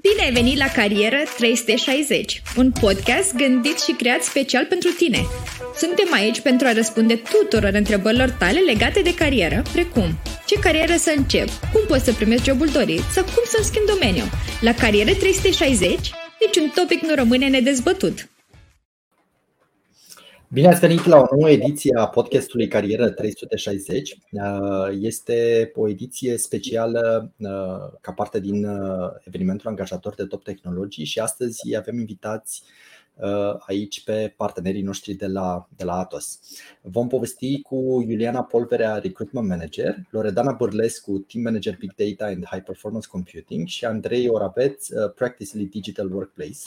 Bine ai venit la Carieră 360, un podcast gândit și creat special pentru tine. Suntem aici pentru a răspunde tuturor întrebărilor tale legate de carieră, precum ce carieră să încep, cum poți să primești jobul dorit sau cum să-mi schimb domeniul. La Carieră 360, niciun topic nu rămâne nedezbătut. Bine ați venit la o nouă ediție a podcastului Carieră 360. Este o ediție specială ca parte din evenimentul Angajator de Top Tehnologii și astăzi avem invitați aici pe partenerii noștri de la Atos. Vom povesti cu Iuliana Polverea, Recruitment Manager, Loredana Bîrlescu, Team Manager Big Data and High Performance Computing și Andrei Oravetz, Practice Lead Digital Workplace.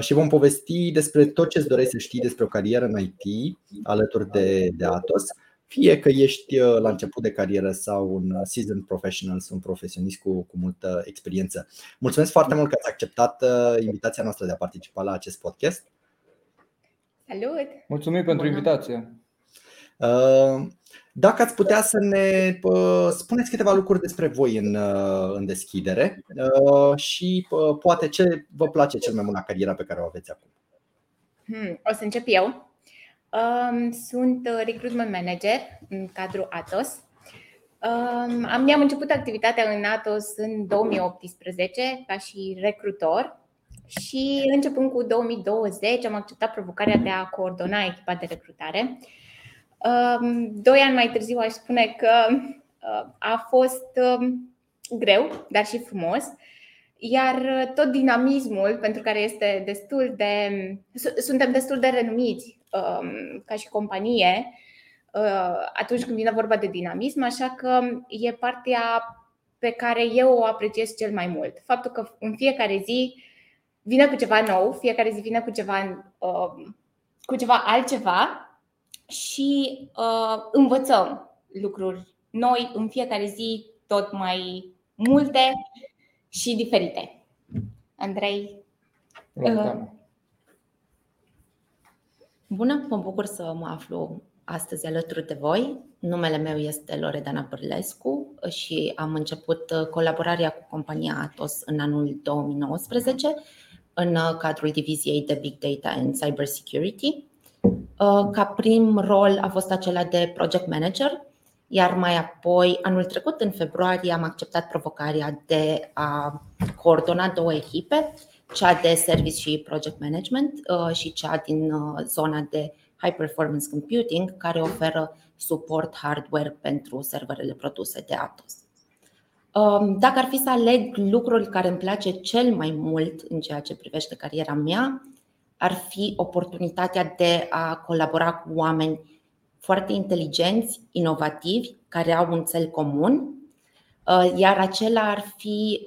Și vom povesti despre tot ce îți dorești să știi despre o carieră în IT alături de Atos. Fie că ești la început de carieră sau un seasoned professional, un profesionist cu multă experiență. Mulțumesc foarte mult că ați acceptat invitația noastră de a participa la acest podcast. Salut! Mulțumim pentru invitație! Dacă ați putea să ne spuneți câteva lucruri despre voi în deschidere și poate ce vă place cel mai mult la cariera pe care o aveți acum. O să încep eu. Sunt recruitment manager în cadrul Atos. Mi-am început activitatea în Atos în 2018 ca și recrutor. Și începând cu 2020 am acceptat provocarea de a coordona echipa de recrutare. 2 ani mai târziu aș spune că a fost greu, dar și frumos. Iar tot dinamismul, pentru care este suntem destul de renumiți ca și companie atunci când vine vorba de dinamism, așa că e partea pe care eu o apreciez cel mai mult. Faptul că în fiecare zi vine cu ceva nou, fiecare zi vine cu ceva altceva. Și învățăm lucruri noi în fiecare zi, tot mai multe și diferite. Andrei? Bună, mă bucur să mă aflu astăzi alături de voi. Numele meu este Loredana Bîrlescu și am început colaborarea cu compania Atos în anul 2019 în cadrul diviziei de Big Data and Cyber Security. Ca prim rol a fost acela de project manager, iar mai apoi, anul trecut, în februarie, am acceptat provocarea de a coordona 2 echipe, cea de service și project management și cea din zona de high performance computing, care oferă suport hardware pentru serverele produse de Atos. Dacă ar fi să aleg lucruri care îmi place cel mai mult în ceea ce privește cariera mea, ar fi oportunitatea de a colabora cu oameni foarte inteligenți, inovativi, care au un țel comun, iar acela ar fi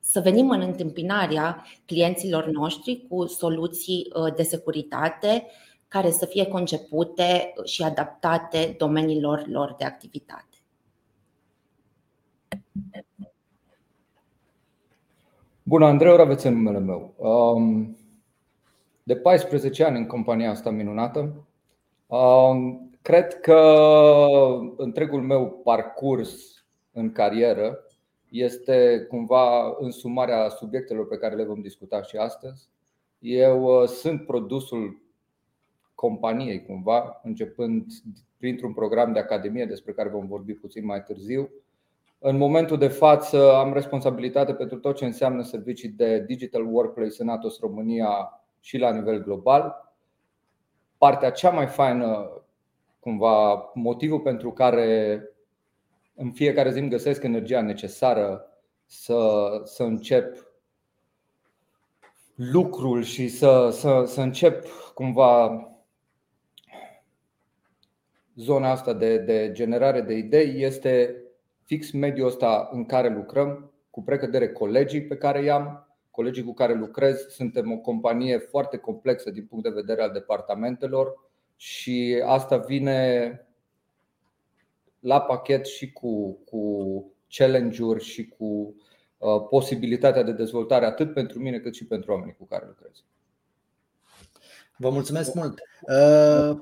să venim în întâmpinarea clienților noștri cu soluții de securitate care să fie concepute și adaptate domeniilor lor de activitate. Bună, Andrei Oravetz în numele meu. De 14 ani în compania asta minunată. Cred că întregul meu parcurs în carieră este cumva însumarea subiectelor pe care le vom discuta și astăzi. Eu sunt produsul companiei cumva, începând printr-un program de academie despre care vom vorbi puțin mai târziu. În momentul de față am responsabilitate pentru tot ce înseamnă servicii de Digital Workplace în Atos România și la nivel global. Partea cea mai faină, cumva motivul pentru care în fiecare zi îmi găsesc energia necesară să încep lucrul și să încep cumva zona asta de generare de idei, este fix mediul ăsta în care lucrăm, cu precădere colegii pe care i-am. Colegii cu care lucrez, suntem o companie foarte complexă din punct de vedere al departamentelor și asta vine la pachet și cu challenge-uri și cu posibilitatea de dezvoltare atât pentru mine cât și pentru oamenii cu care lucrez. Vă mulțumesc mult!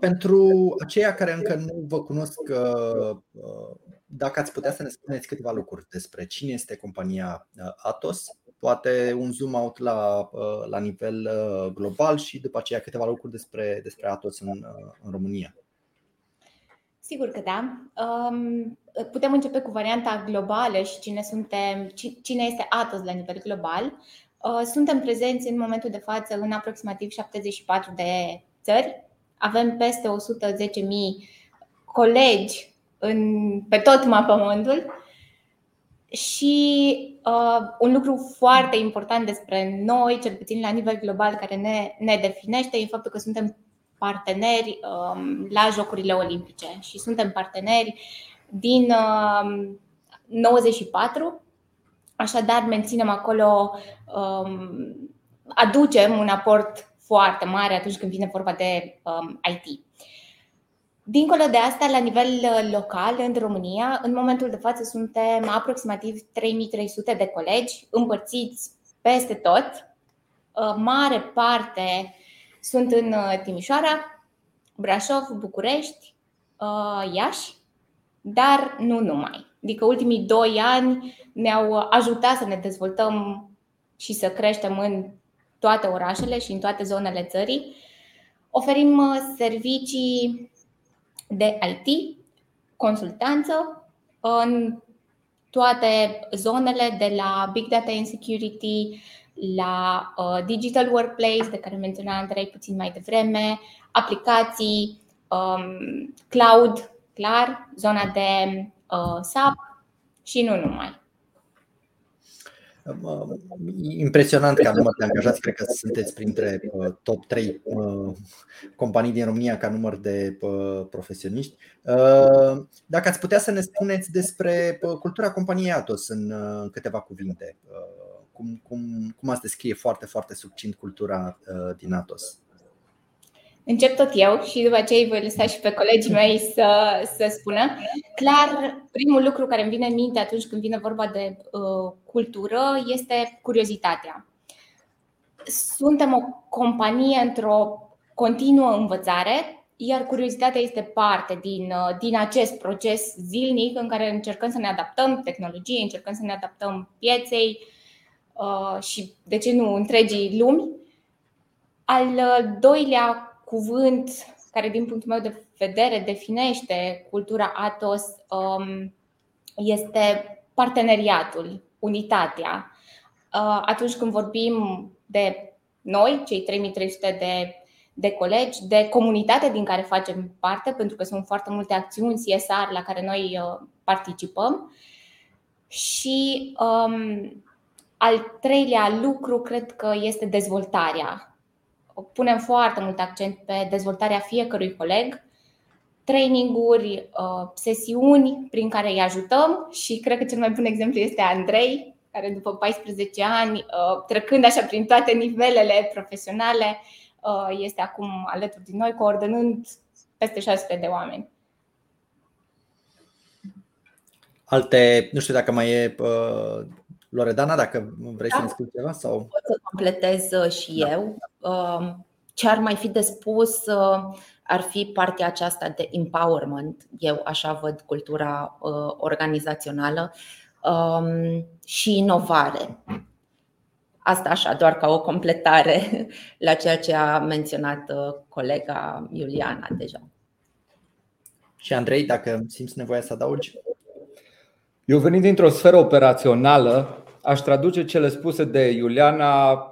Pentru aceia care încă nu vă cunosc, dacă ați putea să ne spuneți câteva lucruri despre cine este compania Atos, poate un zoom out la nivel global și după aceea câteva lucruri despre Atos în România. Sigur că da. Putem începe cu varianta globală și cine este Atos la nivel global. Suntem prezenți în momentul de față în aproximativ 74 de țări. Avem peste 110.000 colegi pe tot mapamondul. Și un lucru foarte important despre noi, cel puțin la nivel global, care ne definește, e faptul că suntem parteneri la Jocurile Olimpice. Și suntem parteneri din 94, așadar menținem acolo, aducem un aport foarte mare atunci când vine vorba de IT. Dincolo de asta, la nivel local, în România, în momentul de față suntem aproximativ 3.300 de colegi împărțiți peste tot. Mare parte sunt în Timișoara, Brașov, București, Iași, dar nu numai. Adică ultimii 2 ani ne-au ajutat să ne dezvoltăm și să creștem în toate orașele și în toate zonele țării. Oferim servicii de IT, consultanță în toate zonele, de la Big Data and Security, la Digital Workplace, de care menționa Andrei puțin mai devreme, aplicații, cloud, clar, zona de SAP și nu numai. Impresionant ca număr de angajați, cred că sunteți printre top 3 companii din România ca număr de profesioniști. Dacă ați putea să ne spuneți despre cultura companiei Atos în câteva cuvinte, cum ați descrie foarte, foarte succint cultura din Atos? Încep tot eu și după aceea îi voi lăsa și pe colegii mei să spună. Clar, primul lucru care îmi vine în minte atunci când vine vorba de cultură este curiozitatea. Suntem o companie într-o continuă învățare, iar curiozitatea este parte din acest proces zilnic în care încercăm să ne adaptăm tehnologiei, încercăm să ne adaptăm pieței și, de ce nu, întregii lumi. Al doilea cuvânt care, din punctul meu de vedere, definește cultura Atos este parteneriatul, unitatea. Atunci când vorbim de noi, cei 3300 de colegi, de comunitatea din care facem parte, pentru că sunt foarte multe acțiuni CSR la care noi participăm. Și al treilea lucru, cred că este dezvoltarea. Punem foarte mult accent pe dezvoltarea fiecărui coleg, traininguri, sesiuni prin care îi ajutăm și cred că cel mai bun exemplu este Andrei, care după 14 ani, trecând așa prin toate nivelele profesionale, este acum alături de noi, coordonând peste 600 de oameni. Nu știu dacă mai e... Loredana, dacă vrei să ne spui ceva sau... Pot să completez și eu. Ce ar mai fi de spus ar fi partea aceasta de empowerment. Eu așa văd cultura organizațională și inovare. Asta așa, doar ca o completare la ceea ce a menționat colega Iuliana deja. Și Andrei, dacă simți nevoia să adaugi... Eu, venind dintr-o sferă operațională, aș traduce cele spuse de Iuliana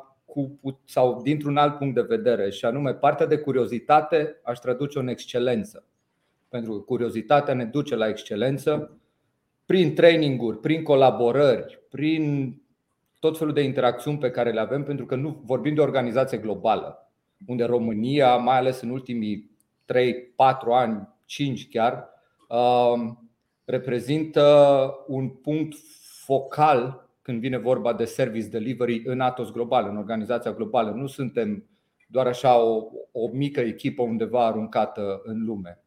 sau dintr-un alt punct de vedere, și anume partea de curiozitate aș traduce-o în excelență. Pentru că curiozitatea ne duce la excelență prin traininguri, prin colaborări, prin tot felul de interacțiuni pe care le avem, pentru că nu vorbim de o organizație globală, unde România, mai ales în ultimii 3, 4 ani, 5 chiar, reprezintă un punct focal când vine vorba de service delivery în Atos global, în organizația globală. Nu suntem doar așa o mică echipă undeva aruncată în lume.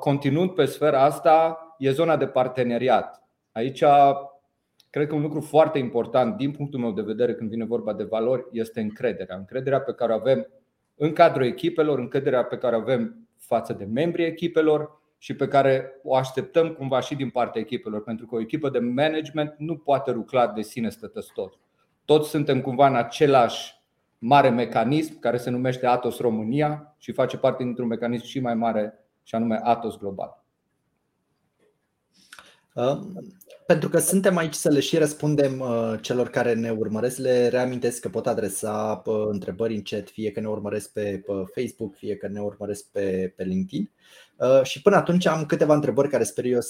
Continuând pe sfera asta, e zona de parteneriat. Aici cred că un lucru foarte important din punctul meu de vedere când vine vorba de valori este încrederea. Încrederea pe care o avem în cadrul echipelor, încrederea pe care o avem față de membrii echipelor și pe care o așteptăm cumva și din partea echipelor, pentru că o echipă de management nu poate lucra de sine stătător. Toți suntem cumva în același mare mecanism care se numește Atos România și face parte dintr-un mecanism și mai mare, și anume Atos Global. Pentru că suntem aici să le și răspundem celor care ne urmăresc, le reamintesc că pot adresa întrebări în chat, fie că ne urmăresc pe Facebook, fie că ne urmăresc pe LinkedIn. Și până atunci am câteva întrebări care sper eu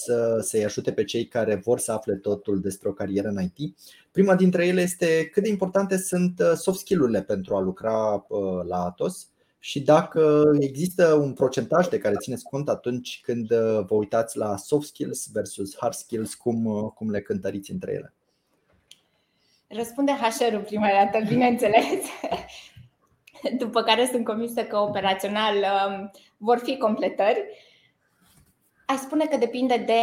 să-i ajute pe cei care vor să afle totul despre o carieră în IT. Prima dintre ele este cât de importante sunt soft skill-urile pentru a lucra la Atos și dacă există un procentaj de care țineți cont atunci când vă uitați la soft skills versus hard skills, cum le cântăriți între ele? Răspunde HR-ul prima dată, bineînțeles. După care sunt convinsă că operațional vor fi completări. Aș spune că depinde de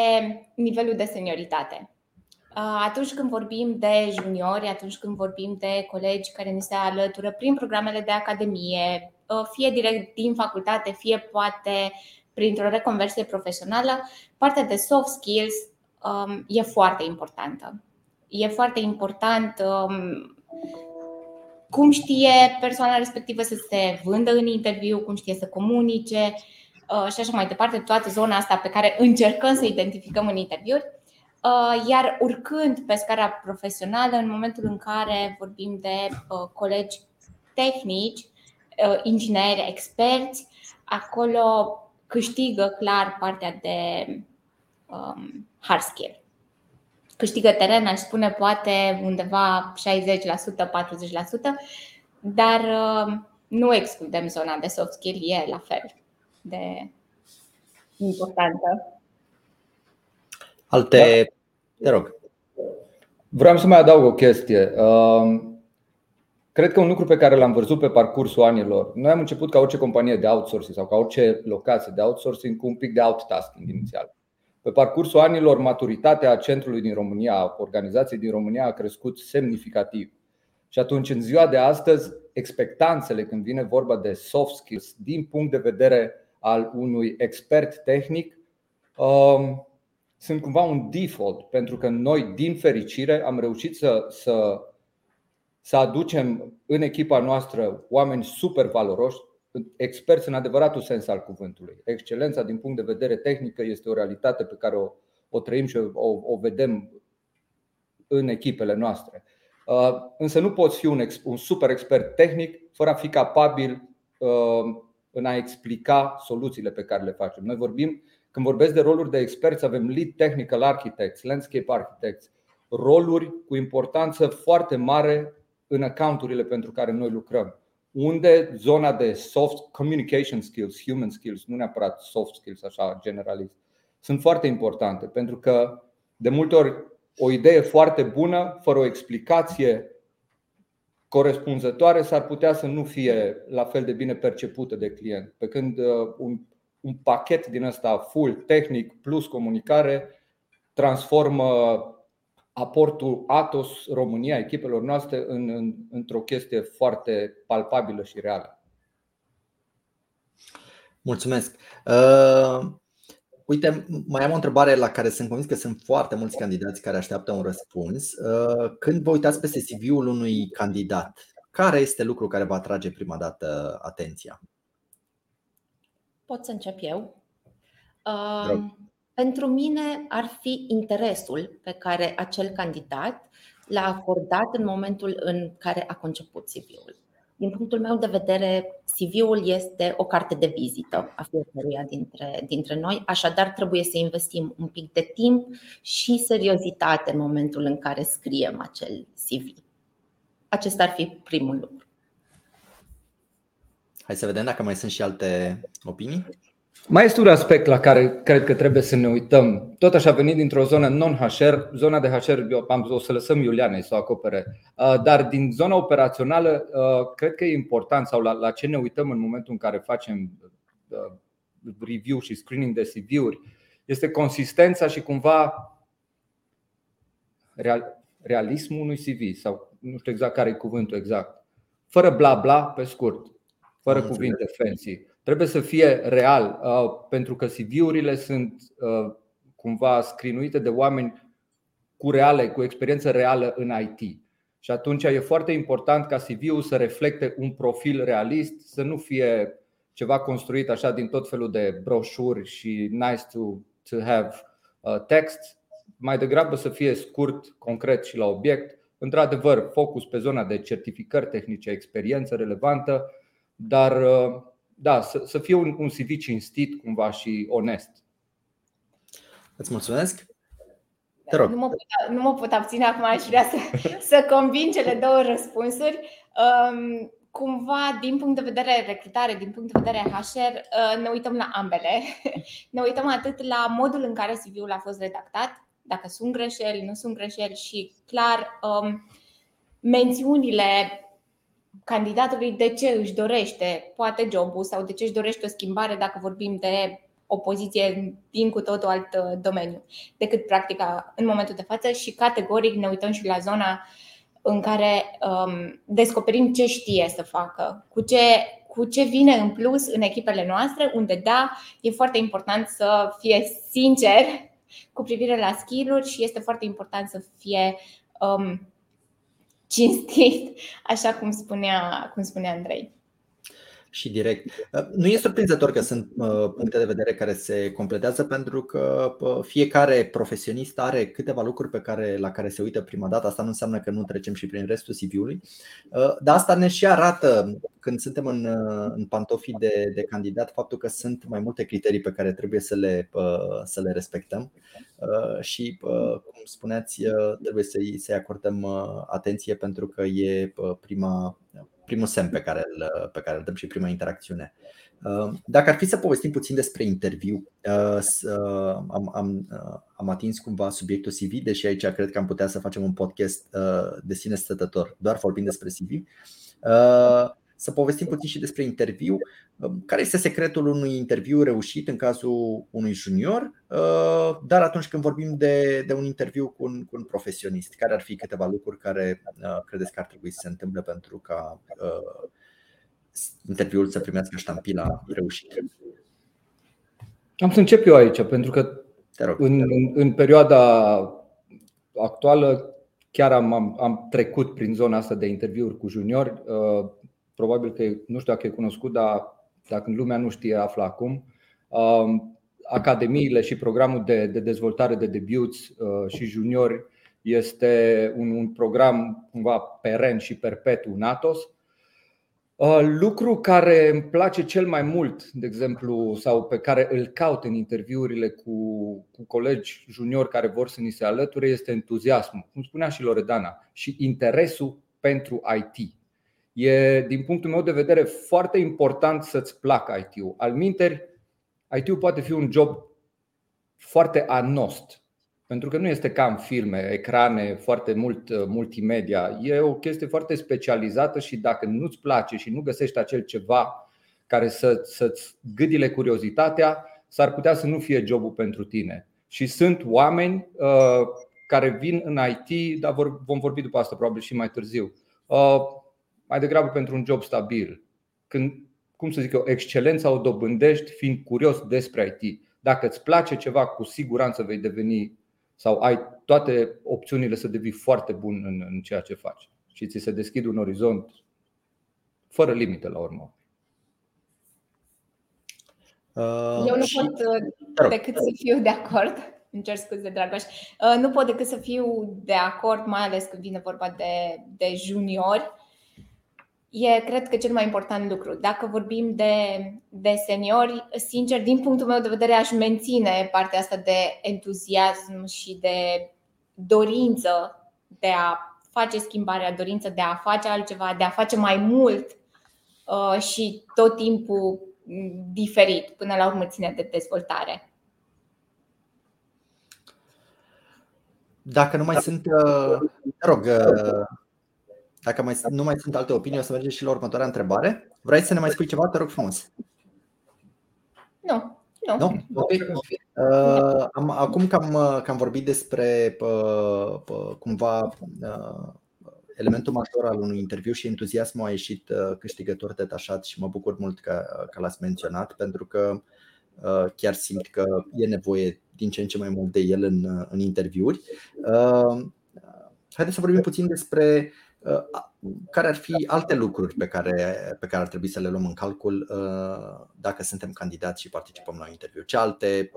nivelul de senioritate. Atunci când vorbim de juniori, atunci când vorbim de colegi care ni se alătură prin programele de academie, fie direct din facultate, fie poate printr-o reconversie profesională, partea de soft skills e foarte importantă. E foarte important cum știe persoana respectivă să se vândă în interviu, cum știe să comunice și așa mai departe, toată zona asta pe care încercăm să identificăm în interviuri. Iar urcând pe scara profesională, în momentul în care vorbim de colegi tehnici, ingineri, experți, acolo câștigă clar partea de hard skill. Câștigă teren, aș spune, poate undeva 60%, 40%, dar nu excludem zona de soft skill, e la fel de importantă. Alte, te rog. Vreau să mai adaug o chestie. Cred că un lucru pe care l-am văzut pe parcursul anilor, noi am început ca orice companie de outsourcing sau ca orice locație de outsourcing cu un pic de outtasking inițial. Pe parcursul anilor, maturitatea centrului din România, organizației din România a crescut semnificativ. Și atunci, în ziua de astăzi, expectanțele când vine vorba de soft skills din punct de vedere al unui expert tehnic sunt cumva un default, pentru că noi, din fericire, am reușit să aducem în echipa noastră oameni super valoroși, experți în adevăratul sens al cuvântului. Excelența din punct de vedere tehnică este o realitate pe care o trăim și o vedem în echipele noastre. Însă nu poți fi un super expert tehnic fără a fi capabil în a explica soluțiile pe care le facem. Noi vorbim, când vorbesc de roluri de experți, avem lead technical architects, landscape architects, roluri cu importanță foarte mare în accounturile pentru care noi lucrăm, unde zona de soft communication skills, human skills, nu neapărat soft skills așa generalist, sunt foarte importante, pentru că de multe ori o idee foarte bună fără o explicație corespunzătoare s-ar putea să nu fie la fel de bine percepută de client. Pe când un pachet din ăsta full tehnic plus comunicare transformă aportul Atos România, echipelor noastre, într-o chestie foarte palpabilă și reală. Mulțumesc. Uite, mai am o întrebare la care sunt convins că sunt foarte mulți candidați care așteaptă un răspuns. Când vă uitați peste CV-ul unui candidat, care este lucrul care vă atrage prima dată atenția? Pot să încep eu? Pentru mine ar fi interesul pe care acel candidat l-a acordat în momentul în care a conceput CV-ul. Din punctul meu de vedere, CV-ul este o carte de vizită a fiecăruia dintre noi, așadar trebuie să investim un pic de timp și seriozitate în momentul în care scriem acel CV. Acesta ar fi primul lucru. Hai să vedem dacă mai sunt și alte opinii. Mai este un aspect la care cred că trebuie să ne uităm. Tot așa, venit dintr-o zonă non-HR, zona de HR o să lăsăm Iulianei să o acopere. Dar din zona operațională, cred că e important, sau la ce ne uităm în momentul în care facem review și screening de CV-uri, este consistența și cumva realismul unui CV, sau nu știu exact care e cuvântul exact. Fără bla bla, pe scurt, fără cuvinte fancy. Trebuie să fie real, pentru că CV-urile sunt cumva scrinuite de oameni cu experiență reală în IT. Și atunci e foarte important ca CV-ul să reflecte un profil realist, să nu fie ceva construit așa din tot felul de broșuri și nice to have text. Mai degrabă să fie scurt, concret și la obiect. Într-adevăr, focus pe zona de certificări tehnice, experiență relevantă, dar da, să fie un CV cinstit cumva și onest. Îți mulțumesc. Te rog. Nu mă pot abține acum, aș vrea să combin cele două răspunsuri. Cumva, din punct de vedere recrutare, din punct de vedere HR, ne uităm la ambele. Ne uităm atât la modul în care CV-ul a fost redactat, dacă sunt greșeli, nu sunt greșeli și clar mențiunile candidatului de ce își dorește poate jobul sau de ce își dorește o schimbare dacă vorbim de o poziție din cu totul alt domeniu decât practica în momentul de față și categoric ne uităm și la zona în care descoperim ce știe să facă, cu ce vine în plus în echipele noastre, unde da, e foarte important să fie sincer cu privire la skill-uri și este foarte important să fie cinstit, așa cum spunea Andrei. Și direct. Nu e surprinzător că sunt puncte de vedere care se completează, pentru că fiecare profesionist are câteva lucruri la care se uită prima dată. Asta nu înseamnă că nu trecem și prin restul CV-ului, dar asta ne și arată, când suntem în pantofii de candidat, faptul că sunt mai multe criterii pe care trebuie să le respectăm și, cum spuneați, trebuie să-i acordăm atenție, pentru că e primul semn pe care îl dăm și prima interacțiune. Dacă ar fi să povestim puțin despre interviu, am atins cumva subiectul CV, deși aici cred că am putea să facem un podcast de sine stătător, doar vorbind despre CV. Să povestim puțin și despre interviu. Care este secretul unui interviu reușit în cazul unui junior, dar atunci când vorbim de un interviu cu un profesionist, care ar fi câteva lucruri care credeți că ar trebui să se întâmple pentru ca interviul să primească ștampila reușită? Am să încep eu aici, pentru că în perioada actuală chiar am trecut prin zona asta de interviuri cu juniori. Probabil că nu știu dacă e cunoscut, dar dacă lumea nu știe, află acum. Academiile și programul de dezvoltare de debiuți și juniori este un program cumva peren și perpetu în Atos. Lucru care îmi place cel mai mult, de exemplu, sau pe care îl caut în interviurile cu colegi juniori care vor să ni se alăture, este entuziasmul, cum spunea și Loredana, și interesul pentru IT. E, din punctul meu de vedere, foarte important să-ți placă IT-ul. Altminteri, IT-ul poate fi un job foarte anost, pentru că nu este ca în filme, ecrane, foarte mult multimedia. E o chestie foarte specializată și dacă nu-ți place și nu găsești acel ceva care să-ți gâdile curiozitatea, s-ar putea să nu fie jobul pentru tine. Și sunt oameni care vin în IT, dar vom vorbi după asta probabil și mai târziu, mai degrabă pentru un job stabil. Când, cum să zic eu, excelența o dobândești fiind curios despre IT. Dacă îți place ceva, cu siguranță vei deveni sau ai toate opțiunile să devii foarte bun în ceea ce faci și ți se deschide un orizont fără limite la urmă. Eu nu pot decât să fiu de acord. Îmi cer scuze, Dragoș. Nu pot decât să fiu de acord, mai ales când vine vorba de juniori. E, cred că, cel mai important lucru. Dacă vorbim de seniori, sincer, din punctul meu de vedere, aș menține partea asta de entuziasm și de dorință de a face schimbarea, dorință de a face altceva, de a face mai mult și tot timpul diferit. Până la urmă ține de dezvoltare. Dacă nu mai sunt... Dacă nu mai sunt alte opinii, o să mergem și la următoarea întrebare. Vrei să ne mai spui ceva? Te rog frumos. Nu? Okay. Acum că am vorbit despre elementul major al unui interviu și entuziasmul a ieșit câștigător detașat și mă bucur mult că l-ați menționat, pentru că chiar simt că e nevoie din ce în ce mai mult de el în interviuri. Haideți să vorbim puțin despre Care ar fi alte lucruri pe care ar trebui să le luăm în calcul dacă suntem candidați și participăm la un interviu? Ce alte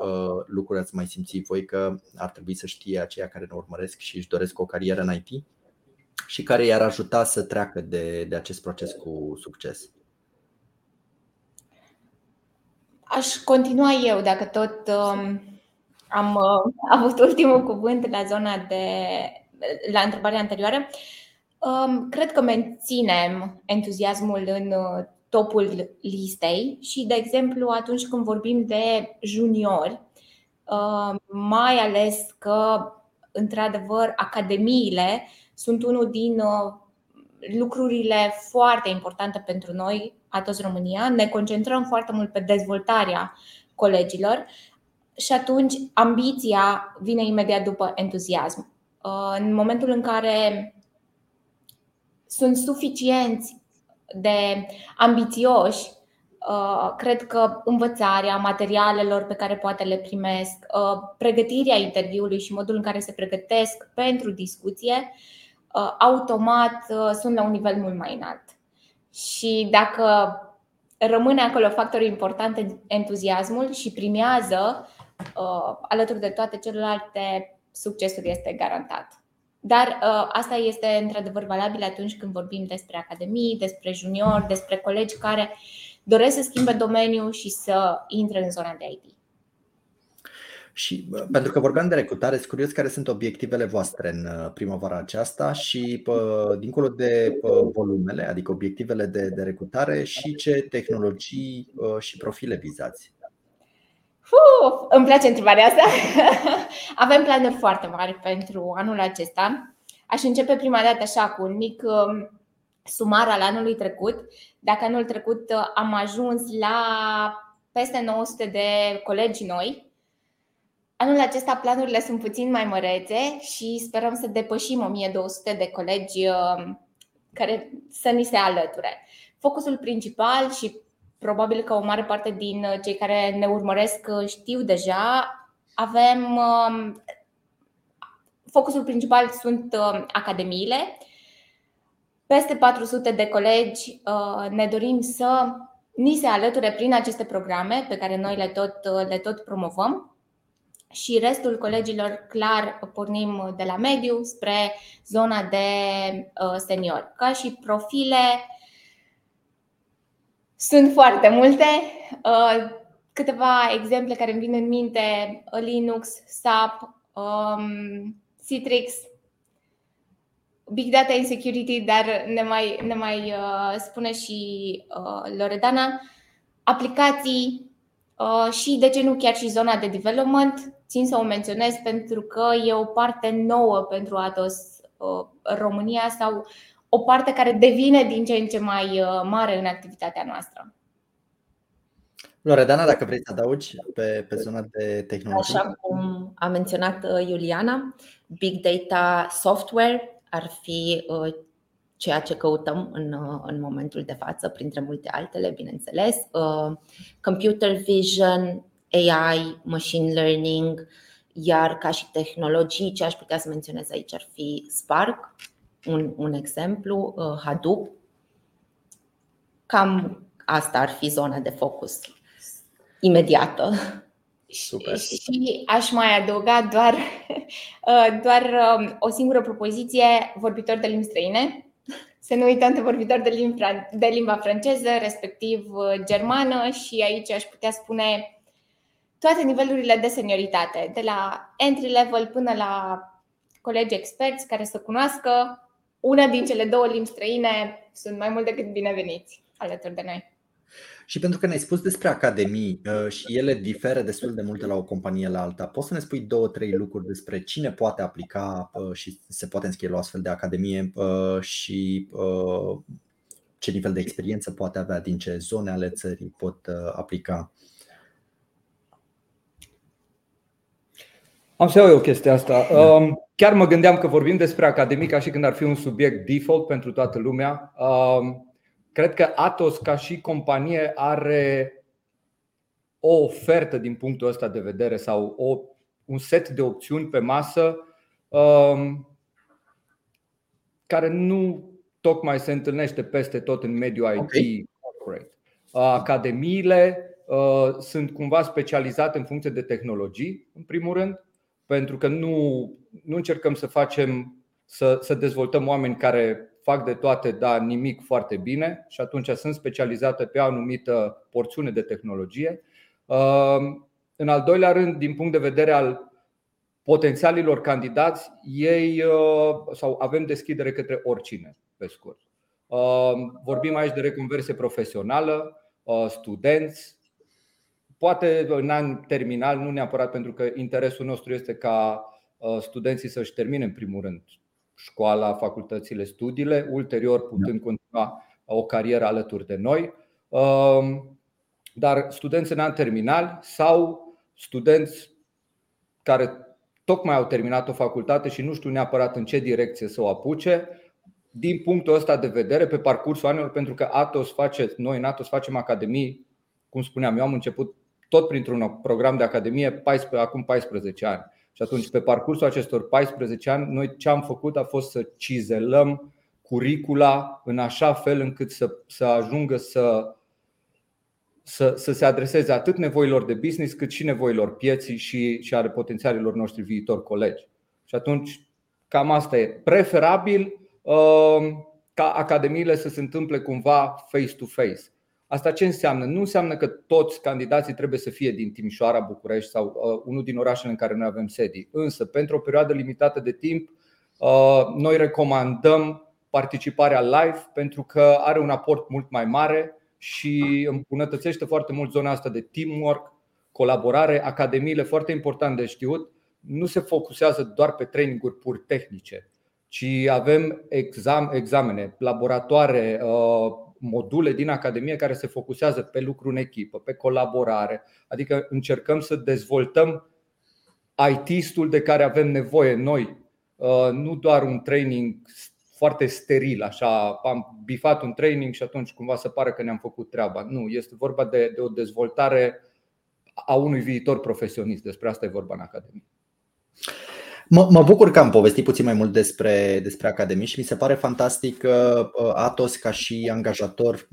lucruri ați mai simțit voi că ar trebui să știe aceia care ne urmăresc și își doresc o carieră în IT și care i-ar ajuta să treacă de acest proces cu succes? Aș continua eu, dacă tot am avut ultimul cuvânt la întrebarea anterioară. Cred că menținem entuziasmul în topul listei și, de exemplu, atunci când vorbim de juniori, mai ales că, într-adevăr, academiile sunt unul din lucrurile foarte importante pentru noi, Atos România. Ne concentrăm foarte mult pe dezvoltarea colegilor și atunci ambiția vine imediat după entuziasm. În momentul în care sunt suficienți de ambițioși, cred că învățarea materialelor pe care poate le primesc, pregătirea interviului și modul în care se pregătesc pentru discuție, automat sunt la un nivel mult mai înalt. Și dacă rămâne acolo factorul important, entuziasmul, și primează, alături de toate celelalte, succesul este garantat. Dar asta este într-adevăr valabil atunci când vorbim despre academii, despre juniori, despre colegi care doresc să schimbe domeniul și să intre în zona de IT. Și pentru că vorbeam de recrutare, sunt curios care sunt obiectivele voastre în primăvara aceasta și dincolo de volumele, adică obiectivele de recrutare, și ce tehnologii și profile vizați? Îmi place întrebarea asta. Avem planuri foarte mari pentru anul acesta. Aș începe prima dată așa cu un mic sumar al anului trecut. Dacă anul trecut am ajuns la peste 900 de colegi noi, anul acesta planurile sunt puțin mai mărețe și sperăm să depășim 1200 de colegi care să ni se alăture. Focusul principal, și probabil că o mare parte din cei care ne urmăresc știu deja, avem focusul principal sunt academiile. Peste 400 de colegi ne dorim să ni se alăture prin aceste programe pe care noi le tot promovăm. Și restul colegilor, clar, pornim de la mediu spre zona de senior. Ca și profile, sunt foarte multe. Câteva exemple care îmi vin în minte: Linux, SAP, Citrix, Big Data and Security, dar ne mai spune și Loredana, aplicații și, de ce nu, chiar și zona de development. Țin să o menționez pentru că e o parte nouă pentru Atos România sau o parte care devine din ce în ce mai mare în activitatea noastră. Loredana, dacă vrei să adaugi pe zona de tehnologie. Așa cum a menționat Iuliana, Big Data Software ar fi ceea ce căutăm în momentul de față, printre multe altele, bineînțeles. Computer Vision, AI, Machine Learning, iar ca și tehnologii, ce aș putea să menționez aici ar fi Spark, un exemplu, Hadoop. Cam asta ar fi zona de focus imediată. Super. Și aș mai adăuga doar o singură propoziție: vorbitori de limbi străine. Să nu uităm de vorbitori de limba franceză, respectiv germană, și aici aș putea spune toate nivelurile de senioritate, de la entry level până la colegi experți care să cunoască una din cele două limbi străine. Sunt mai mult decât bineveniți alături de noi. Și pentru că ne-ai spus despre academii și ele diferă destul de mult de la o companie la alta, poți să ne spui 2-3 lucruri despre cine poate aplica și se poate înscrie la o astfel de academie și ce nivel de experiență poate avea, din ce zone ale țării pot aplica? Am să iau eu chestia asta. Chiar mă gândeam că vorbim despre academica și când ar fi un subiect default pentru toată lumea. Cred că Atos, ca și companie, are o ofertă din punctul ăsta de vedere sau un set de opțiuni pe masă care nu tocmai se întâlnește peste tot în mediul IT corporate. Academiile sunt cumva specializate în funcție de tehnologii, în primul rând, pentru că nu încercăm să facem să dezvoltăm oameni care fac de toate, dar nimic foarte bine, și atunci sunt specializate pe o anumită porțiune de tehnologie. În al doilea rând, din punct de vedere al potențialilor candidați, ei sau avem deschidere către oricine, pe scurt. Vorbim aici de reconversie profesională, studenți, poate în an terminal, nu neapărat, pentru că interesul nostru este ca studenții să-și termine în primul rând școala, facultățile, studiile, ulterior putând continua o carieră alături de noi. Dar studenți în an terminal sau studenți care tocmai au terminat o facultate și nu știu neapărat în ce direcție să o apuce, din punctul ăsta de vedere, pe parcursul anilor, pentru că noi în Atos facem academii, cum spuneam, eu am început tot printr-un program de academie acum 14 ani. Și atunci, pe parcursul acestor 14 ani, noi ce am făcut a fost să cizelăm curricula în așa fel încât să ajungă să se adreseze atât nevoilor de business, cât și nevoilor pieții și ale potențialilor noștri viitori colegi. Și atunci, cam asta e. Preferabil ca academiile să se întâmple cumva face-to-face. Asta ce înseamnă? Nu înseamnă că toți candidații trebuie să fie din Timișoara, București sau unul din orașele în care noi avem sedii. Însă, pentru o perioadă limitată de timp, noi recomandăm participarea live, pentru că are un aport mult mai mare și îmbunătățește foarte mult zona asta de teamwork, colaborare. Academiile, foarte important de știut, nu se focusează doar pe traininguri pur tehnice, ci avem examene, laboratoare, module din academie care se focusează pe lucru în echipă, pe colaborare. Adică încercăm să dezvoltăm IT-stul de care avem nevoie noi, nu doar un training foarte steril, așa am bifat un training și atunci cumva se pare că ne-am făcut treaba. Nu, este vorba de o dezvoltare a unui viitor profesionist. Despre asta e vorba în academie. Mă bucur că am povestit puțin mai mult despre academii și mi se pare fantastic că Atos, ca și angajator,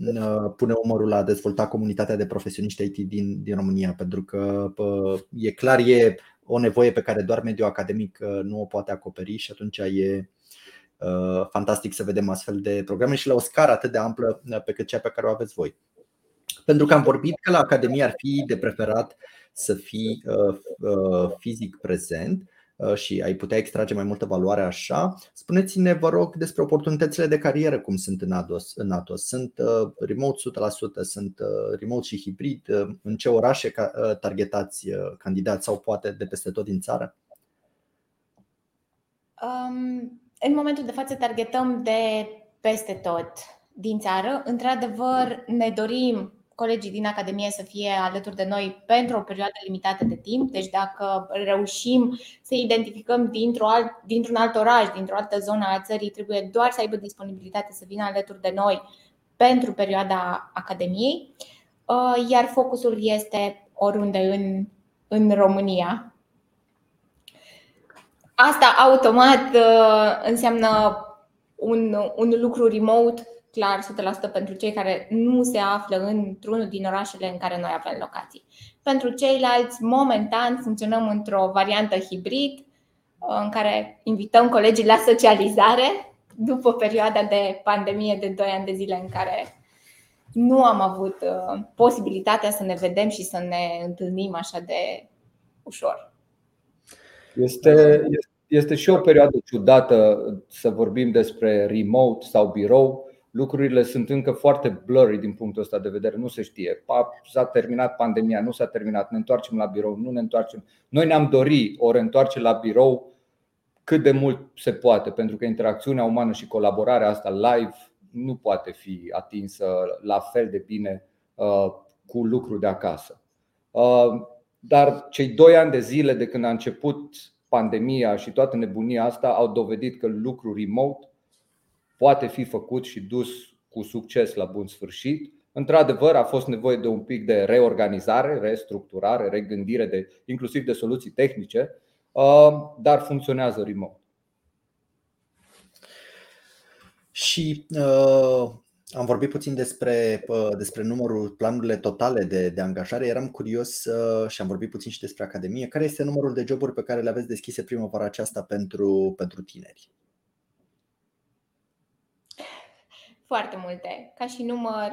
pune umărul la a dezvolta comunitatea de profesioniști IT din România, pentru că e clar, e o nevoie pe care doar mediul academic nu o poate acoperi și atunci e fantastic să vedem astfel de programe și la o scară atât de amplă pe cât cea pe care o aveți voi. Pentru că am vorbit că la academie ar fi de preferat să fii fizic prezent și ai putea extrage mai multă valoare așa. Spuneți-ne, vă rog, despre oportunitățile de carieră cum sunt în Atos. Sunt remote 100%, sunt remote și hibrid? În ce orașe targetați candidați sau poate de peste tot din țară? În momentul de față targetăm de peste tot din țară. Într-adevăr, ne dorim colegii din academie să fie alături de noi pentru o perioadă limitată de timp. Deci dacă reușim să identificăm dintr-un alt oraș, dintr-o altă zonă a țării, trebuie doar să aibă disponibilitate să vină alături de noi pentru perioada academiei. Iar focusul este oriunde în România. Asta automat înseamnă un lucru remote, clar, 100% pentru cei care nu se află într-unul din orașele în care noi avem locații. Pentru ceilalți, momentan, funcționăm într-o variantă hibrid, în care invităm colegii la socializare după perioada de pandemie de 2 ani de zile în care nu am avut posibilitatea să ne vedem și să ne întâlnim așa de ușor. Este și o perioadă ciudată să vorbim despre remote sau birou. Lucrurile sunt încă foarte blurry din punctul ăsta de vedere, nu se știe. S-a terminat pandemia, nu s-a terminat, ne întoarcem la birou, nu ne întoarcem. Noi ne-am dorit o reîntoarcere la birou cât de mult se poate, pentru că interacțiunea umană și colaborarea asta live nu poate fi atinsă la fel de bine cu lucrul de acasă. Dar cei 2 ani de zile de când a început pandemia și toată nebunia asta au dovedit că lucrul remote poate fi făcut și dus cu succes la bun sfârșit. Într-adevăr, a fost nevoie de un pic de reorganizare, restructurare, regândire, inclusiv de soluții tehnice, dar funcționează remote. Și am vorbit puțin despre numărul, planurile totale de angajare. Eram curios și am vorbit puțin și despre Academie. Care este numărul de joburi pe care le aveți deschise primăvara aceasta pentru tineri? Foarte multe. Ca și număr,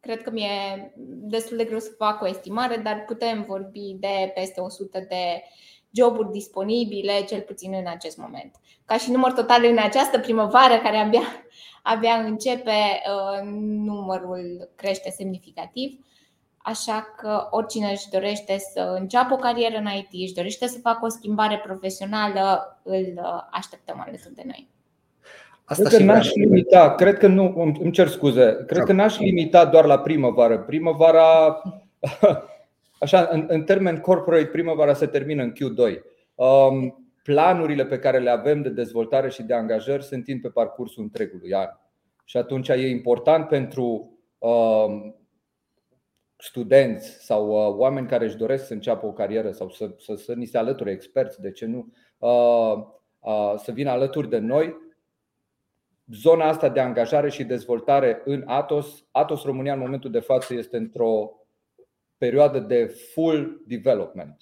cred că mi-e destul de greu să fac o estimare, dar putem vorbi de peste 100 de joburi disponibile, cel puțin în acest moment. Ca și număr total în această primăvară, care abia începe, numărul crește semnificativ. Așa că oricine își dorește să înceapă o carieră în IT, își dorește să facă o schimbare profesională, îl așteptăm alături de noi. Cred că n-aș limita doar la primăvară. Primăvara, așa, în termen corporate, primăvara se termină în Q2. Planurile pe care le avem de dezvoltare și de angajări se întind pe parcursul întregului an. Și atunci e important pentru studenți sau oameni care își doresc să înceapă o carieră sau să ni se alăture experți, de ce nu, să vină alături de noi. Zona asta de angajare și dezvoltare în Atos. Atos România în momentul de față este într-o perioadă de full development.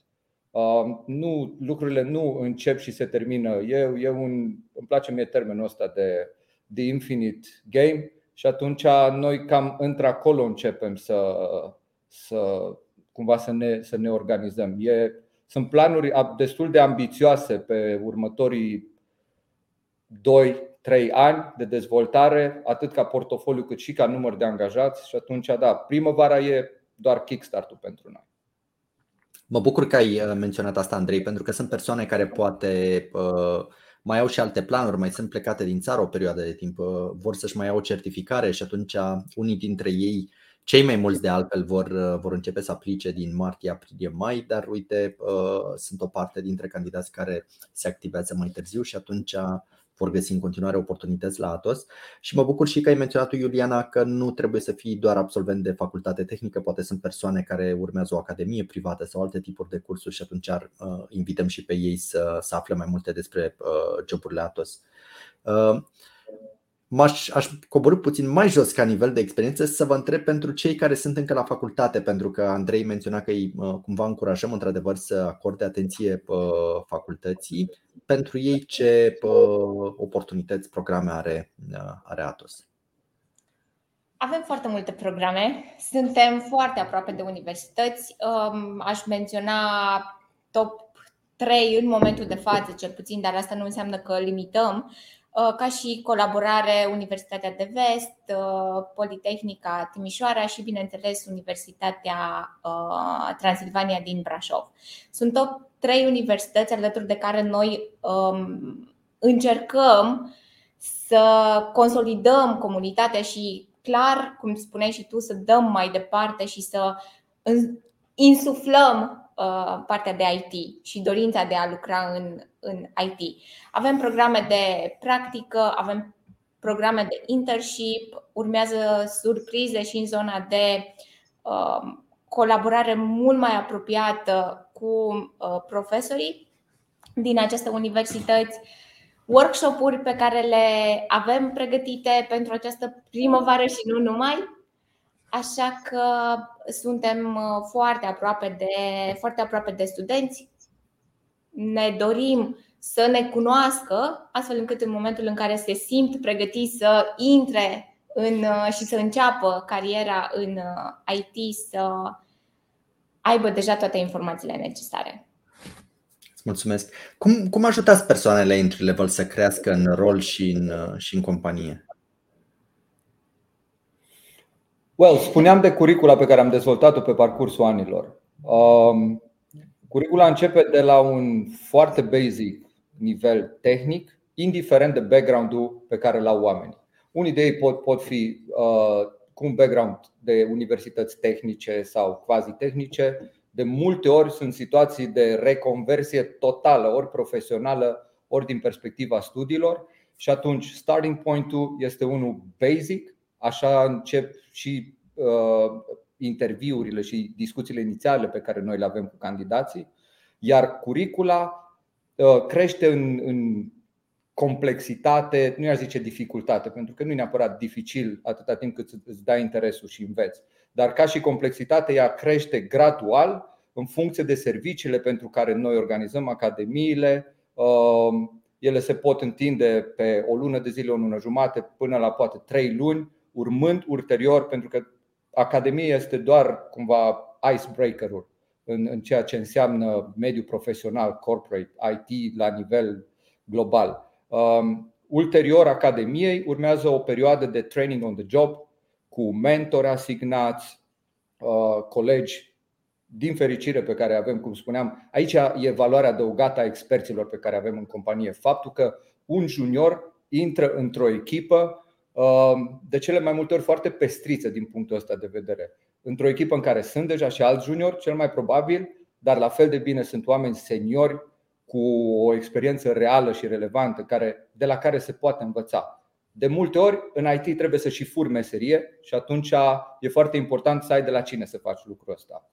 Lucrurile nu încep și se termină. Îmi place mie termenul ăsta de the infinite game. Și atunci noi cam într-acolo începem să ne organizăm. Sunt planuri destul de ambițioase pe următorii 2-3 ani de dezvoltare, atât ca portofoliu cât și ca număr de angajați. Și atunci, da, primăvara e doar kickstart-ul pentru noi. Mă bucur că ai menționat asta, Andrei, pentru că sunt persoane care poate mai au și alte planuri, mai sunt plecate din țară o perioadă de timp, vor să-și mai iau o certificare și atunci unii dintre ei, cei mai mulți de altfel, vor începe să aplice din martie, aprilie, mai, dar uite, sunt o parte dintre candidați care se activează mai târziu și atunci vor găsi în continuare oportunități la Atos. Și mă bucur și că ai menționat tu, Iuliana, că nu trebuie să fii doar absolvent de facultate tehnică. Poate sunt persoane care urmează o academie privată sau alte tipuri de cursuri și atunci invităm și pe ei să afle mai multe despre joburile Atos. Aș coborî puțin mai jos ca nivel de experiență să vă întreb pentru cei care sunt încă la facultate, pentru că Andrei menționa că îi cumva încurajăm într-adevăr să acorde atenție facultății. Pentru ei ce oportunități, programe are Atos? Avem foarte multe programe, suntem foarte aproape de universități. Aș menționa top 3 în momentul de față, cel puțin, dar asta nu înseamnă că limităm. Ca și colaborare, Universitatea de Vest, Politehnica Timișoara și, bineînțeles, Universitatea Transilvania din Brașov. Sunt top 3 universități alături de care noi încercăm să consolidăm comunitatea și, clar, cum spuneai și tu, să dăm mai departe și să insuflăm partea de IT și dorința de a lucra în IT. Avem programe de practică, avem programe de internship, urmează surprize și în zona de colaborare mult mai apropiată cu profesorii din aceste universități, workshop-uri pe care le avem pregătite pentru această primăvară și nu numai. Așa că suntem foarte aproape de studenți. Ne dorim să ne cunoască, astfel încât în momentul în care se simt pregătiți să intre și să înceapă cariera în IT, să aibă deja toate informațiile necesare. Îți mulțumesc. Cum ajutați persoanele entry-level să crească în rol și în companie? Spuneam de curricula pe care am dezvoltat-o pe parcursul anilor. Curricula începe de la un foarte basic nivel tehnic, indiferent de background-ul pe care l-au oamenii. Unii de ei pot fi cu un background de universități tehnice sau quasi-tehnice. De multe ori sunt situații de reconversie totală, ori profesională, ori din perspectiva studiilor. Și atunci starting point-ul este unul basic. Așa încep și interviurile și discuțiile inițiale pe care noi le avem cu candidații. Iar curricula crește în complexitate, nu i-aș zice dificultate, pentru că nu e neapărat dificil atâta timp cât îți dai interesul și înveți. Dar ca și complexitatea, ea crește gradual în funcție de serviciile pentru care noi organizăm academiile. Ele se pot întinde pe o lună de zile, o lună jumate, până la poate 3 luni, urmând ulterior, pentru că academia este doar cumva icebreaker-ul în ceea ce înseamnă mediul profesional, corporate, IT la nivel global. Ulterior academiei urmează o perioadă de training on the job cu mentori asignați, colegi din fericire pe care avem, cum spuneam. Aici e valoarea adăugată a experților pe care avem în companie. Faptul că un junior intră într-o echipă de cele mai multe ori foarte pestriță din punctul ăsta de vedere. Într-o echipă în care sunt deja și alți juniori, cel mai probabil, dar la fel de bine sunt oameni seniori cu o experiență reală și relevantă de la care se poate învăța. De multe ori în IT trebuie să și furi meserie și atunci e foarte important să ai de la cine să faci lucrul ăsta.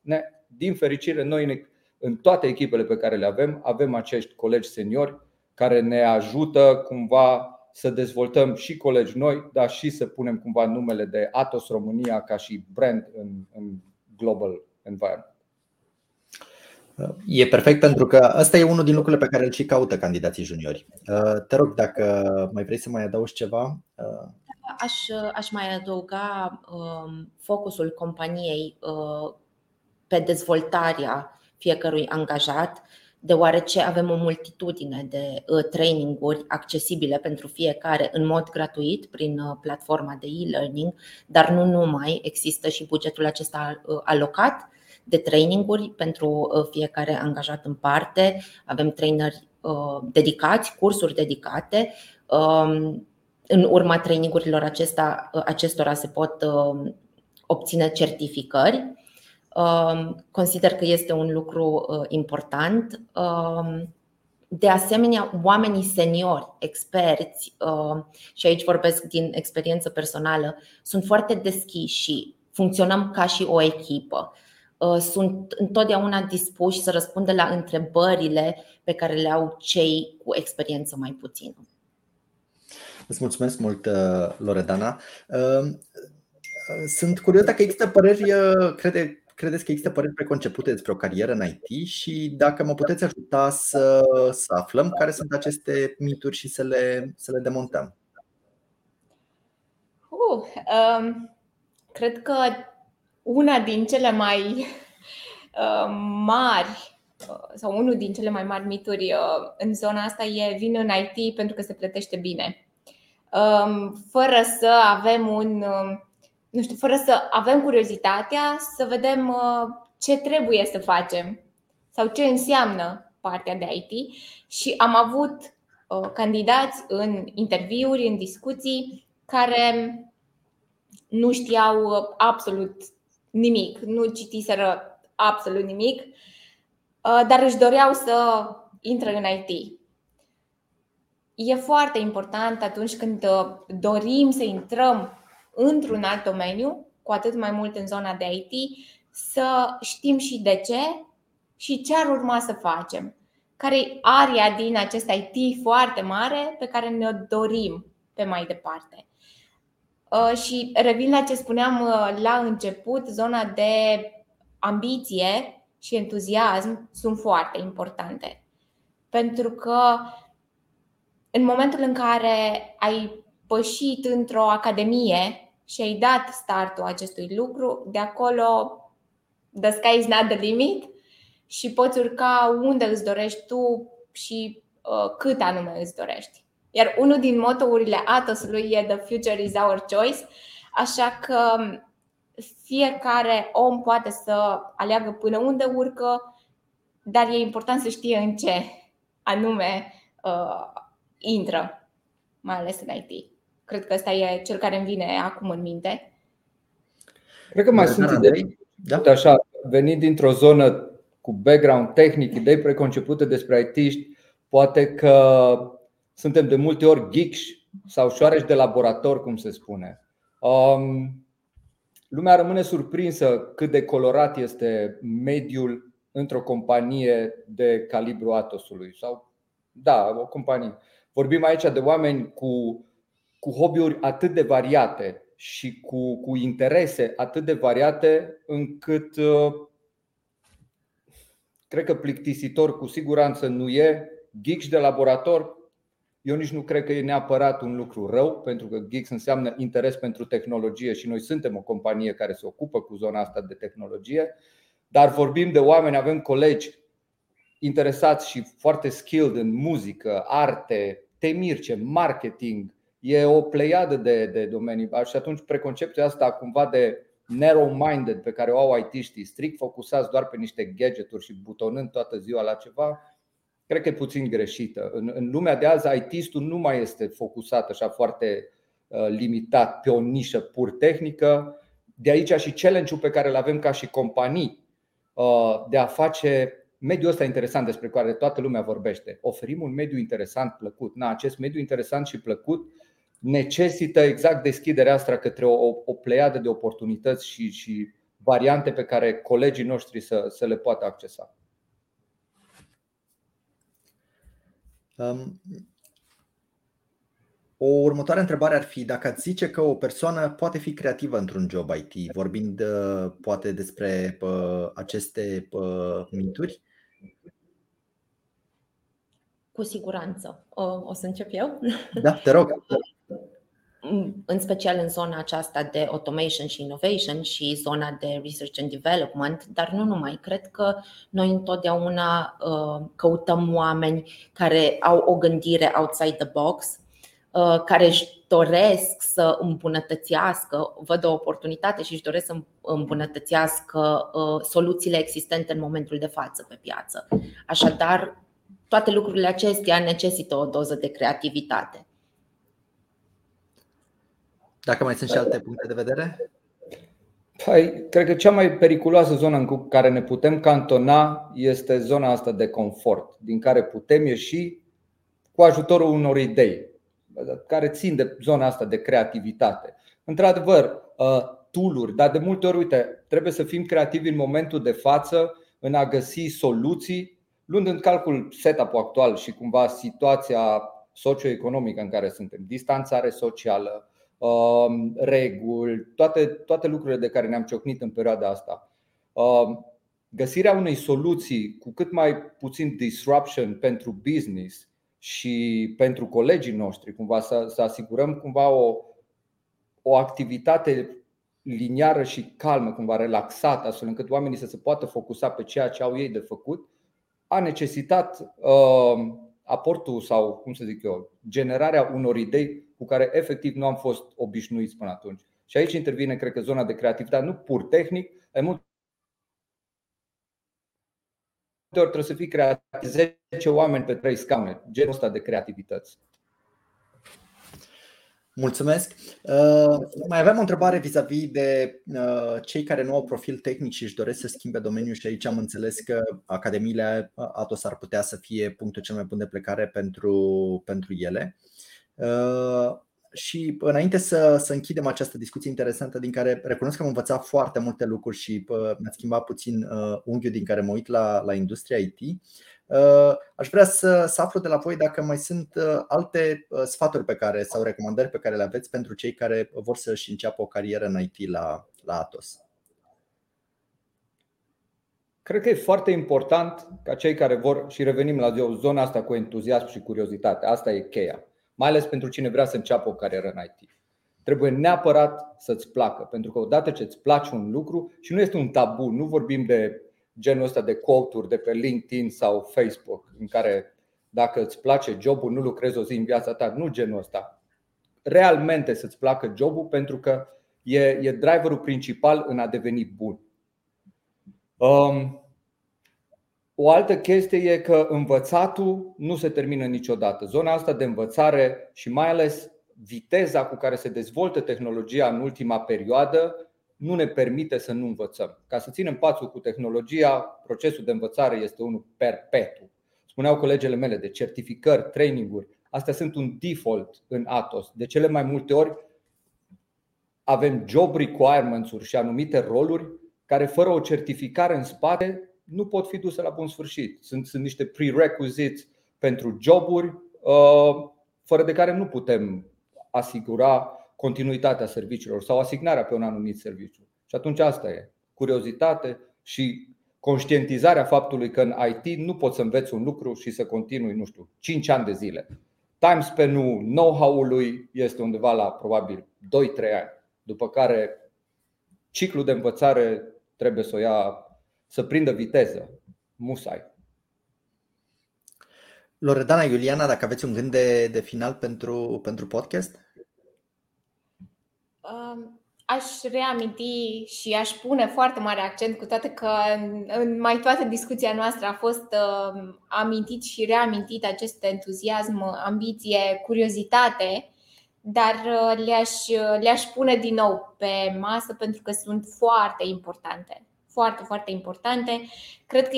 Din fericire, noi în toate echipele pe care le avem, avem acești colegi seniori care ne ajută cumva să dezvoltăm și colegi noi, dar și să punem cumva numele de Atos România ca și brand în global environment. E perfect, pentru că ăsta e unul din lucrurile pe care îl și caută candidații juniori. Te rog, dacă mai vrei să mai adaugi ceva. Aș mai adăuga focusul companiei pe dezvoltarea fiecărui angajat, deoarece avem o multitudine de traininguri accesibile pentru fiecare în mod gratuit prin platforma de e-learning, dar nu numai, există și bugetul acesta alocat de traininguri pentru fiecare angajat în parte. Avem traineri dedicați, cursuri dedicate. În urma trainingurilor acestora se pot obține certificări. Consider că este un lucru important. De asemenea, oamenii seniori, experți, și aici vorbesc din experiență personală, sunt foarte deschiși și funcționăm ca și o echipă. Sunt întotdeauna dispuși să răspundă la întrebările pe care le au cei cu experiență mai puțină. Îți mulțumesc mult, Loredana. Sunt curios dacă există păreri, credeți că există păreri preconcepute despre o carieră în IT și dacă mă puteți ajuta să aflăm care sunt aceste mituri și să le demontăm. Cred că una din cele mai mari sau unul din cele mai mari mituri în zona asta e: vin în IT pentru că se plătește bine, fără să avem fără să avem curiozitatea să vedem ce trebuie să facem sau ce înseamnă partea de IT. Și am avut candidați în interviuri, în discuții, care nu știau absolut nimic, nu citiseră absolut nimic, dar își doreau să intre în IT. E foarte important atunci când dorim să intrăm într-un alt domeniu, cu atât mai mult în zona de IT, să știm și de ce și ce ar urma să facem. Care e aria din acest IT foarte mare pe care ne-o dorim pe mai departe. Și revin la ce spuneam la început, zona de ambiție și entuziasm sunt foarte importante. Pentru că în momentul în care ai pășit într-o academie și ai dat startul acestui lucru, de acolo the sky is not the limit și poți urca unde îți dorești tu și cât anume îți dorești. Iar unul din motourile Atos-ului e The Future is Our Choice, așa că fiecare om poate să aleagă până unde urcă, dar e important să știe în ce anume intră, mai ales în IT. Cred că ăsta e cel care îmi vine acum în minte. Cred că mai sunt idei, da? Așa, venit dintr-o zonă cu background tehnic, idei preconcepute despre IT-ști, poate că suntem de multe ori geeksi sau șoareci de laborator, cum se spune. Lumea rămâne surprinsă cât de colorat este mediul într-o companie de calibru Atos-ului sau, da, o companie. Vorbim aici de oameni cu hobby-uri atât de variate și cu interese atât de variate, încât cred că plictisitor cu siguranță nu e. Geeks de laborator, eu nici nu cred că e neapărat un lucru rău, pentru că geeks înseamnă interes pentru tehnologie și noi suntem o companie care se ocupă cu zona asta de tehnologie. Dar vorbim de oameni, avem colegi interesați și foarte skilled în muzică, arte, temirce, marketing. E o pleiadă de domenii. Și atunci preconcepția asta cumva de narrow-minded pe care o au IT-știi, strict focusați doar pe niște gadgeturi și butonând toată ziua la ceva, cred că e puțin greșită. În lumea de azi, IT-istul nu mai este focusat așa foarte limitat pe o nișă pur tehnică. De aici și challenge-ul pe care îl avem ca și companii de a face mediul ăsta interesant despre care toată lumea vorbește. Oferim un mediu interesant, plăcut. Acest mediu interesant și plăcut necesită exact deschiderea asta către o pleiadă de oportunități și variante pe care colegii noștri să le poată accesa. O următoare întrebare ar fi dacă ați zice că o persoană poate fi creativă într-un job IT, vorbind poate despre aceste minturi? Cu siguranță. O să încep eu? Da, te rog. În special în zona aceasta de automation și innovation și zona de research and development, dar nu numai. Cred că noi întotdeauna căutăm oameni care au o gândire outside the box, care își doresc să îmbunătățească, văd o oportunitate și își doresc să îmbunătățească soluțiile existente în momentul de față pe piață. Așadar, toate lucrurile acestea necesită o doză de creativitate. Dacă mai sunt și alte puncte de vedere? Cred că cea mai periculoasă zonă în care ne putem cantona este zona asta de confort, din care putem ieși cu ajutorul unor idei care țin de zona asta de creativitate. Într-adevăr, tool-uri, dar de multe ori, uite, trebuie să fim creativi în momentul de față în a găsi soluții, luând în calcul setup-ul actual și cumva situația socioeconomică în care suntem, distanțare socială, reguli, toate lucrurile de care ne-am ciocnit în perioada asta. Găsirea unei soluții cu cât mai puțin disruption pentru business și pentru colegii noștri, cumva să asigurăm cumva o activitate liniară și calmă, cumva relaxată, astfel încât oamenii să se poată focusa pe ceea ce au ei de făcut, a necesitat aportul sau, cum să zic eu, generarea unor idei cu care efectiv nu am fost obișnuiți până atunci. Și aici intervine, cred că, zona de creativitate, nu pur tehnic, e mult. De ori trebuie să fii creativ, 10 oameni pe 3 scaune, genul ăsta de creativități. Mulțumesc. Mai aveam o întrebare vis-a-vis de cei care nu au profil tehnic și își doresc să schimbe domeniul și aici am înțeles că academiile Atos ar putea să fie punctul cel mai bun de plecare pentru ele. Și înainte să închidem această discuție interesantă, din care recunosc că am învățat foarte multe lucruri și mi-a schimbat puțin unghiul din care mă uit la industria IT, aș vrea să aflu de la voi dacă mai sunt alte sfaturi pe care sau recomandări pe care le aveți pentru cei care vor să-și înceapă o carieră în IT la Atos. Cred că e foarte important ca cei care vor, și revenim la zona asta cu entuziasm și curiozitate, asta e cheia, mai ales pentru cine vrea să înceapă o carieră în IT. Trebuie neapărat să-ți placă, pentru că odată ce îți place un lucru, și nu este un tabu, nu vorbim de genul ăsta de quote-uri de pe LinkedIn sau Facebook, în care dacă îți place jobul, nu lucrezi o zi în viața ta, nu genul ăsta. Realmente să-ți placă jobul, pentru că e driverul principal în a deveni bun. O altă chestie e că învățatul nu se termină niciodată. Zona asta de învățare și mai ales viteza cu care se dezvoltă tehnologia în ultima perioadă nu ne permite să nu învățăm. Ca să ținem pasul cu tehnologia, procesul de învățare este unul perpetu. Spuneau colegele mele de certificări, traininguri. Astea sunt un default în Atos. De cele mai multe ori avem job requirements-uri și anumite roluri care fără o certificare în spate nu pot fi duse la bun sfârșit. Sunt niște prerequisites pentru joburi fără de care nu putem asigura continuitatea serviciilor sau asignarea pe un anumit serviciu. Și atunci asta e, curiozitate și conștientizarea faptului că în IT nu poți să înveți un lucru și să continui, nu știu, 5 ani de zile. Time span-ul know-how-ului este undeva la probabil 2-3 ani, după care ciclul de învățare trebuie să o ia, să prindă viteză, musai. Loredana, Iuliana, dacă aveți un gând de final pentru podcast? Aș reaminti și aș pune foarte mare accent, cu toate că în mai toată discuția noastră a fost amintit și reamintit acest entuziasm, ambiție, curiozitate, dar le-aș pune din nou pe masă pentru că sunt foarte importante. Foarte, foarte importante. Cred că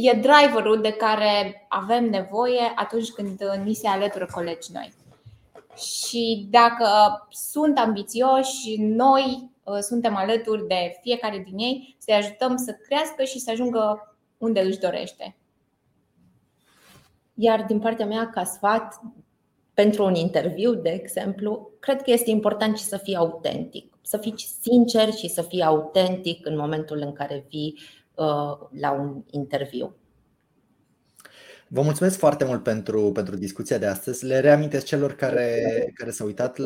e driverul de care avem nevoie atunci când ni se alătură colegi noi. Și dacă sunt ambițioși, noi suntem alături de fiecare din ei, să-i ajutăm să crească și să ajungă unde își dorește. Iar din partea mea, ca sfat pentru un interviu, de exemplu, cred că este important și să fii autentic. Să fii sincer și să fii autentic în momentul în care vii la un interviu. Vă mulțumesc foarte mult pentru discuția de astăzi. Le reamintesc celor care s-au uitat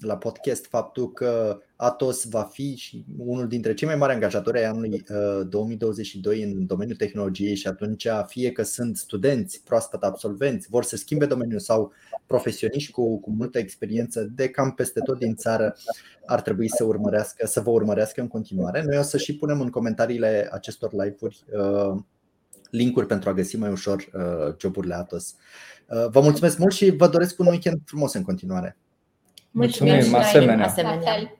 la podcast faptul că Atos va fi și unul dintre cei mai mari angajatori ai anului 2022 în domeniul tehnologiei și atunci fie că sunt studenți, proaspăt absolvenți, vor să schimbe domeniul sau profesioniști cu multă experiență de cam peste tot din țară ar trebui să vă urmărească în continuare. Noi o să și punem în comentariile acestor live-uri link-uri pentru a găsi mai ușor joburile Atos. Vă mulțumesc mult și vă doresc un weekend frumos în continuare. Mulțumim, asemenea.